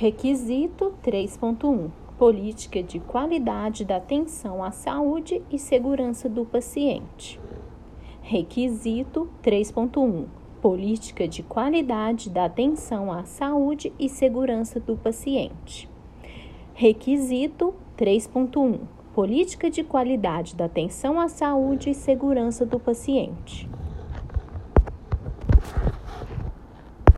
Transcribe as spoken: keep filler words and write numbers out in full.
Requisito três ponto um. Política de qualidade da atenção à saúde e segurança do paciente. Requisito três ponto um. Política de qualidade da atenção à saúde e segurança do paciente. Requisito três ponto um. Política de qualidade da atenção à saúde e segurança do paciente.